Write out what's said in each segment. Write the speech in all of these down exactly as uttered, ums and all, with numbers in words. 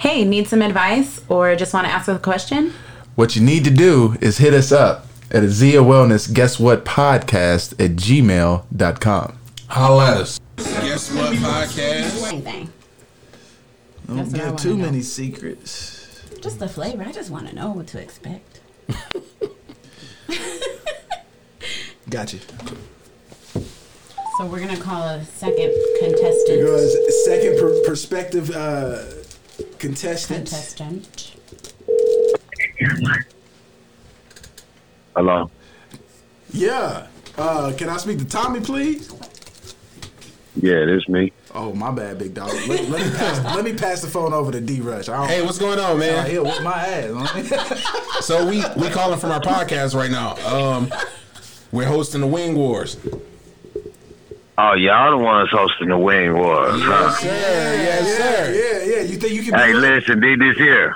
hey, need some advice or just want to ask a question, what you need to do is hit us up at Zia Wellness Guess What Podcast at gmail dot com. Holla at us. Guess What Podcast. Anything. Don't That's get too many know. secrets. Just the flavor. I just want to know what to expect. Gotcha. So we're going to call a second contestant. A second per- perspective uh, contestant. Contestant. Hello. Yeah. Uh, can I speak to Tommy, please? Yeah, it is me. Oh, my bad, big dog. Let, let, me, pass, let me pass the phone over to D Rush. Hey, what's going on, man? Here with my ass. So we we calling from our podcast right now. Um, we're hosting the Wing Wars. Oh, y'all the ones hosting the Wing Wars. Yes, huh? sir. Yes, yeah, sir. Yeah, yeah. You think you can? Hey, listen, did this here.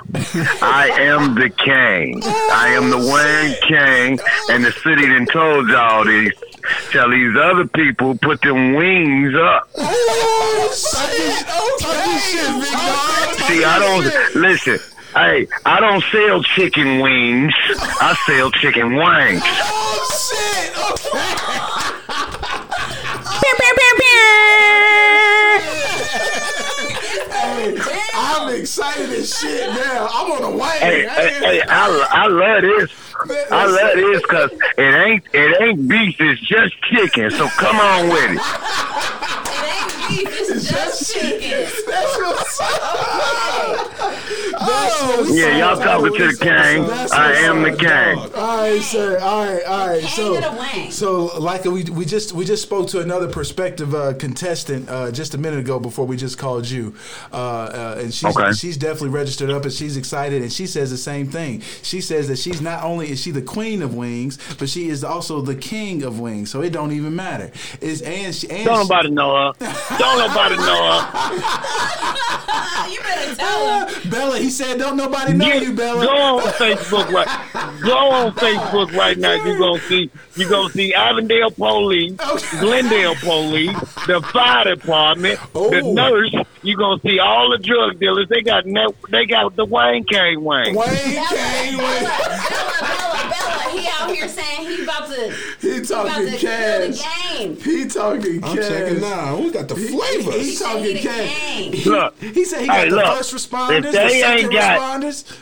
I am the king. I am the Wayne King, and the city done told y'all these. Tell these other people put them wings up. Oh, shit. Okay. Shit, See, I don't listen. Hey, I don't sell chicken wings. I sell chicken wings. Oh shit! Okay. Hey, I'm excited as shit now. I'm on a wave. Hey, hey, hey, I, I love this. I love this because it ain't it ain't beef, it's just chicken. So come on with it. It ain't beef, it's, it's just, just chicken. chicken. That's what's up. Oh, yeah, y'all talking to the king. I am the king. All right, sir. All right, all right. So, so like we we just we just spoke to another prospective uh, contestant uh, just a minute ago before we just called you, uh, uh, and she's okay. she's definitely registered up and she's excited and she says the same thing. She says that she's not only is she the queen of wings, but she is also the king of wings. So it don't even matter. It's and she and don't nobody know her. Don't nobody know her. You better tell her, Bella. He said, "Don't nobody know yeah, you, Bella." Go on Facebook right. Go on Facebook right now. You gonna see. You gonna see Avondale Police, Glendale Police, the fire department, oh. the nurse. You gonna see all the drug dealers. They got no, They got the Wayne King Wayne. Wayne King Wayne. Bella, Bella, Bella. He out here saying he about to. He talking he cash. The game. He talking I'm cash. I'm checking now. We got the flavor. He, he, he talking he cash. Look, he, he said he got hey, the look, first responders. If they the ain't got. Responders.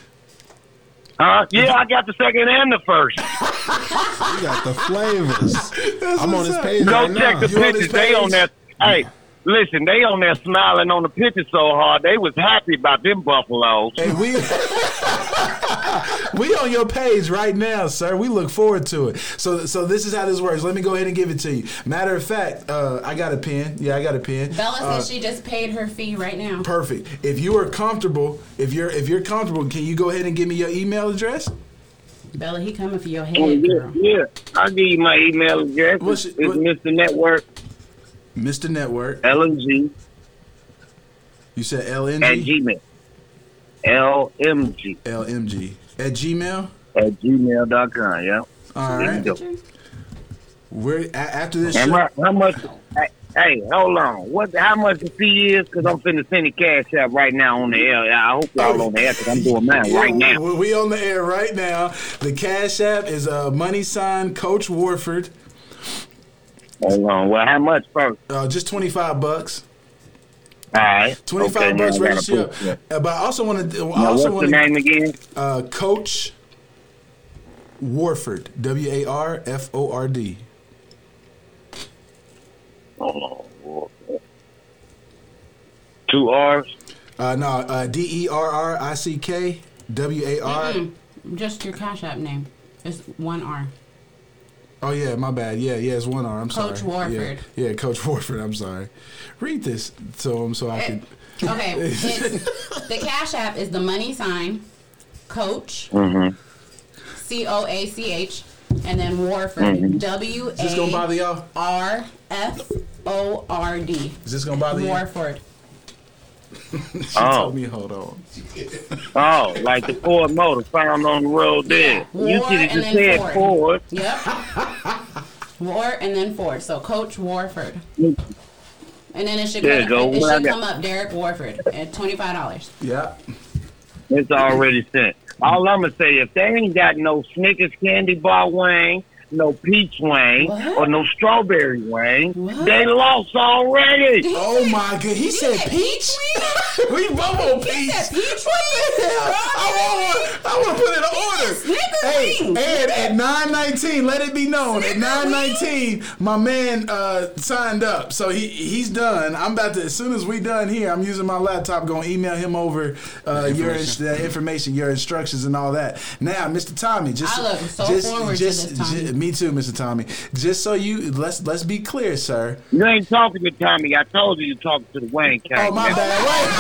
Uh, yeah, I got the second and the first. You got the flavors. That's I'm on this page. Go right check now. The you pictures. On they on that. Hey, listen, they on there smiling on the pictures so hard. They was happy about them buffaloes. Hey, we. We on your page right now, sir. We look forward to it. So so this is how this works. Let me go ahead and give it to you. Matter of fact, uh, I got a pen. Yeah, I got a pen. Bella uh, says she just paid her fee right now. Perfect. If you are comfortable, if you're if you're comfortable, can you go ahead and give me your email address? Bella, he coming for your head, oh, yeah, girl. Yeah, I'll give you my email address. What's, it's what? Mister Network. Mister Network. L M G. You said L N G? At Gmail. L M G. L M G. At Gmail? At gmail dot com, yeah. All right. We're, after this show... How, how much... Hey, hold on. What? How much the fee is? Because I'm finna send the cash out right now on the air. I hope y'all on the air because I'm doing mine yeah, right now. We, we on the air right now. The cash app is uh, money sign Coach Warford. Hold on. Well, how much first? Uh, just twenty-five bucks. All right. twenty-five okay, bucks register. Yeah. Uh, but I also want to. I also what's the name again? Uh, Coach Warford. W A R F O R D. Hold on. Two R's? Uh, no, uh, D E R R I C K W A R. Mm-hmm. Just your Cash App name. It's one R. Oh, yeah, my bad. Yeah, yeah, it's one R. I'm sorry. Coach Warford. Yeah, yeah, Coach Warford. I'm sorry. Read this to him so I can. Okay. It's, the Cash App is the money sign, Coach, mm-hmm. C O A C H, and then Warford, mm-hmm. W A R F O R D. Is this going to bother y'all? R F O R D. Is this going to bother you? Warford. She oh. told me, hold on. Oh, like the Ford motor found on the road there. Yeah. You should have just said Ford. Ford. Yep. War and then Ford. So Coach Warford. And then it should, there go, go. It, it should come up Derek Warford at twenty-five dollars. Yep. It's already sent. All I'm going to say, if they ain't got no Snickers candy bar wing, no peach wing, what? or no strawberry wing, what? they lost already. Oh, my God. He said peach? We both want peach. What the hell? I want, I want to put in an order. Hey, and at nine nineteen, let it be known, at nine nineteen, my man uh, signed up. So he he's done. I'm about to, as soon as we done here, I'm using my laptop, going to email him over uh, your uh, information, your instructions and all that. Now, Mister Tommy, just... I look so just, forward just, to this, Tommy. Just, Me too, Mister Tommy. Just so you let's let's be clear, sir. You ain't talking to Tommy. I told you you're talking to the Wayne King. Oh my bad. Who's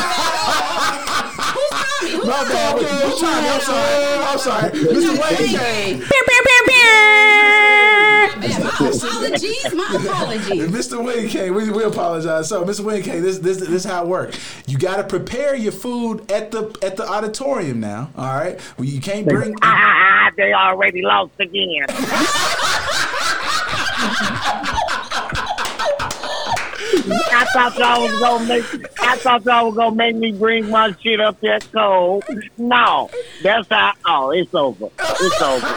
Tommy? My bad. Who's Tommy? I'm sorry. I'm sorry. Mister Wayne King. My apologies. My apologies. Mister Wing King, we, we apologize. So, Mister Wing King, this this this is how it works. You got to prepare your food at the at the auditorium now. All right, well, you can't bring. Ah, they already lost again. I thought y'all was gonna make. I thought y'all was gonna make me bring my shit up that cold. No, that's how. Oh, it's over. It's over.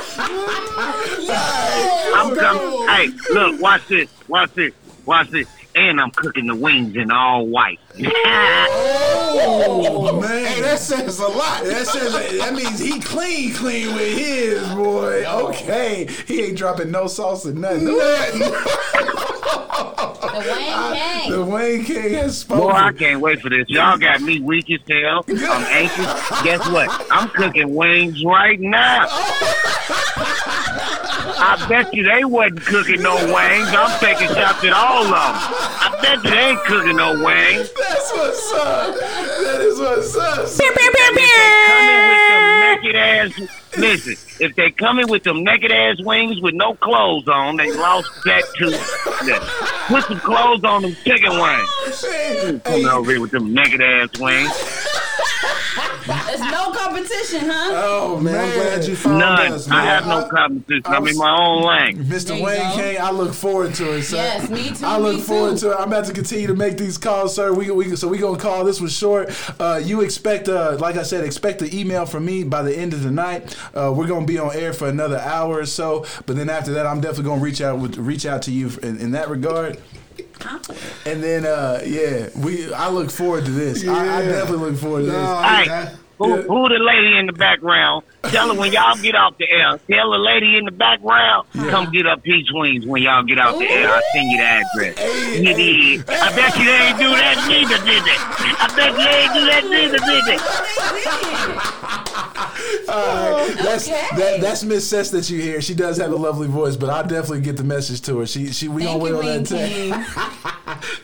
Yes, I'm coming. Hey, look, watch this. Watch this. Watch this. And I'm cooking the wings in all white. Oh man, hey, that says a lot. That says that means he clean, clean with his boy. Okay, he ain't dropping no sauce or nothing. The Wayne King. The Wayne King has spoken. Boy, I can't wait for this. Y'all got me weak as hell. I'm anxious. Guess what? I'm cooking wings right now. I bet you they wasn't cooking no wings. I'm taking shots at all of them. I bet you they ain't cooking no wings. That's what's up. That is what's up. If they come in with them naked ass, listen, if they come in with them naked ass wings with no clothes on, they lost that too. Put some clothes on them chicken wings. Hey. Coming over here with them naked ass wings. There's no competition, huh? Oh, man. man. I'm glad you found None. us. None. I have no competition. I, I'm in my own lane. Mister Wayne King, I look forward to it, sir. Yes, me too. I look forward too. to it. I'm about to continue to make these calls, sir. We, we So we're going to call this one short. Uh, you expect, uh, like I said, expect an email from me by the end of the night. Uh, we're going to be on air for another hour or so. But then after that, I'm definitely going to reach out with, reach out to you in, in that regard. And then, uh, yeah, we. I look forward to this. Yeah. I, I definitely look forward to this. No, I, I, I, who, who the lady in the background? Tell her when y'all get off the air. Tell the lady in the background, yeah. come get up peach wings when y'all get off the air. I'll send you the address. Hey, you hey, did. Hey. I bet you they ain't do that neither, did they? I bet you they ain't do that neither, did they? All right. That's okay. that, that's Miss Sess that you hear. She does have a lovely voice, but I'll definitely get the message to her. She she we Thank don't wait on that time.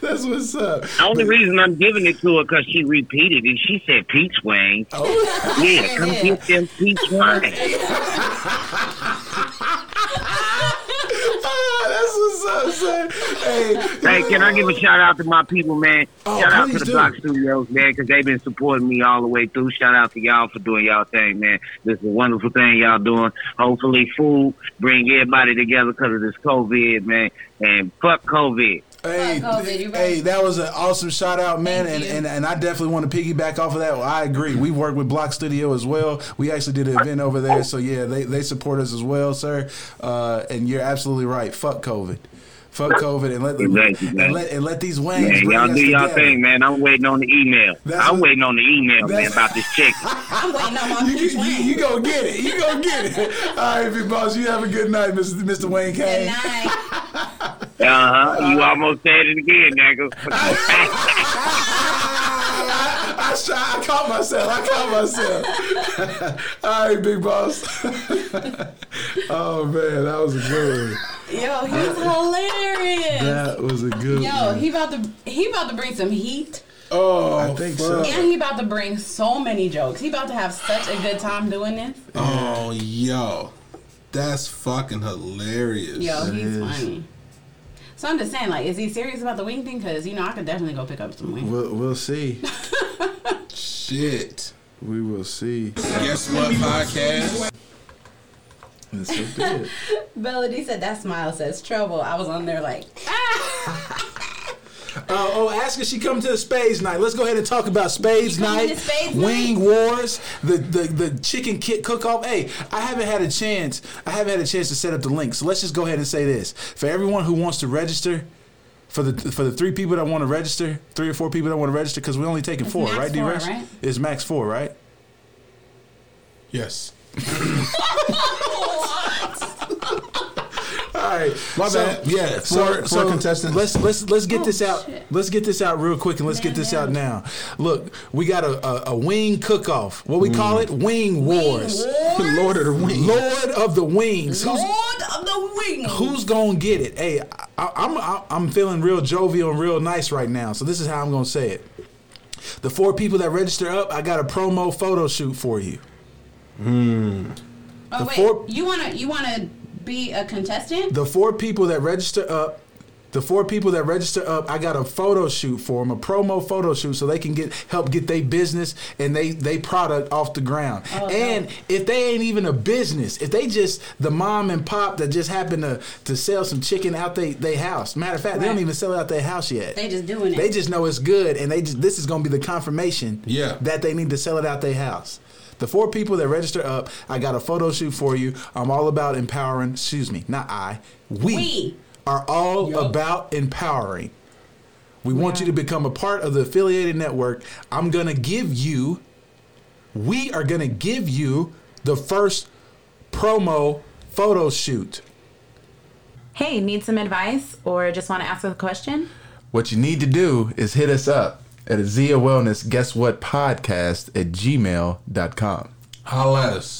That's what's up. The only but, reason I'm giving it to her because she repeated it. She said peach wings. Oh. Yeah, come yeah. get them peach wings. ah, that's what's up, hey, hey, can I give a shout out to my people, man? Oh, shout out to the do. Block Studios, man, because they've been supporting me all the way through. Shout out to y'all for doing y'all thing, man. This is a wonderful thing y'all doing. Hopefully, food bring everybody together because of this COVID, man. And fuck COVID. Hey, oh, th- hey, that was an awesome shout out, man, and, and and I definitely want to piggyback off of that. Well, I agree. We work with Block Studio as well. We actually did an event over there, so yeah, they, they support us as well, sir. Uh, and you're absolutely right. Fuck COVID. Fuck COVID and let exactly, and, and let and let these wings. Man, bring y'all us do y'all together. Thing, man. I'm waiting on the email. That's I'm what, waiting on the email, man, about this chicken. I'm waiting on my you, you, you gonna get it. You gonna get it. All right, big boss. You have a good night, Mister Mister Wayne King. Good night. Uh huh. You almost said it again, nigga. I, I, I, I caught myself. I caught myself. All right, big boss. Oh man, that was a good one. Yo, he was hilarious. That was a good Yo, one. Yo, he about to he about to bring some heat. Oh, I think fuck. so. And he about to bring so many jokes. He about to have such a good time doing this. Oh, yo, that's fucking hilarious. Yo, that he's is. funny. So I'm just saying, like, is he serious about the wing thing? Because, you know, I could definitely go pick up some wings. We'll, we'll see. Shit. We will see. Guess what podcast? It's so good. Melody said that smile says trouble. I was on there like, ah. Uh, oh, ask if she come to the Spades night. Let's go ahead and talk about Spades night, Spades Wing night? Wars, the, the the chicken kit cook off. Hey, I haven't had a chance. I haven't had a chance to set up the link. So let's just go ahead and say this for everyone who wants to register. For the for the three people that want to register, three or four people that want to register, because we're only taking it's four, right, D Rex? Right? It's max four, right? Yes. All right, my so, bad. Yeah, four, four so contestants. Let's let's let's get oh, this out. Shit. Let's get this out real quick, and let's man, get this man. out now. Look, we got a a, a wing cook-off. What we mm. call it? Wing Wars. Wing Wars. Lord of the Wings. Lord of the Wings. Lord Who's, of the Wings. Who's gonna get it? Hey, I, I, I'm I, I'm feeling real jovial and real nice right now. So this is how I'm gonna say it. The four people that register up, I got a promo photo shoot for you. Hmm. Oh the wait, four, you wanna you wanna. be a contestant? The four people that register up, the four people that register up, I got a photo shoot for them, a promo photo shoot, so they can get help get their business and they, they product off the ground. Oh, and no. if they ain't even a business, if they just the mom and pop that just happen to, to sell some chicken out they, they house. Matter of fact, right. they don't even sell it out their house yet. They just doing it. They just know it's good, and they just, this is going to be the confirmation yeah. that they need to sell it out their house. The four people that register up, I got a photo shoot for you. I'm all about empowering. Excuse me, not I. We, we. are all Yo. about empowering. We wow. want you to become a part of the affiliated network. I'm going to give you, we are going to give you the first promo photo shoot. Hey, need some advice or just want to ask a question? What you need to do is hit us up at Zia Wellness Guess What Podcast at gmail dot com. Holla at us.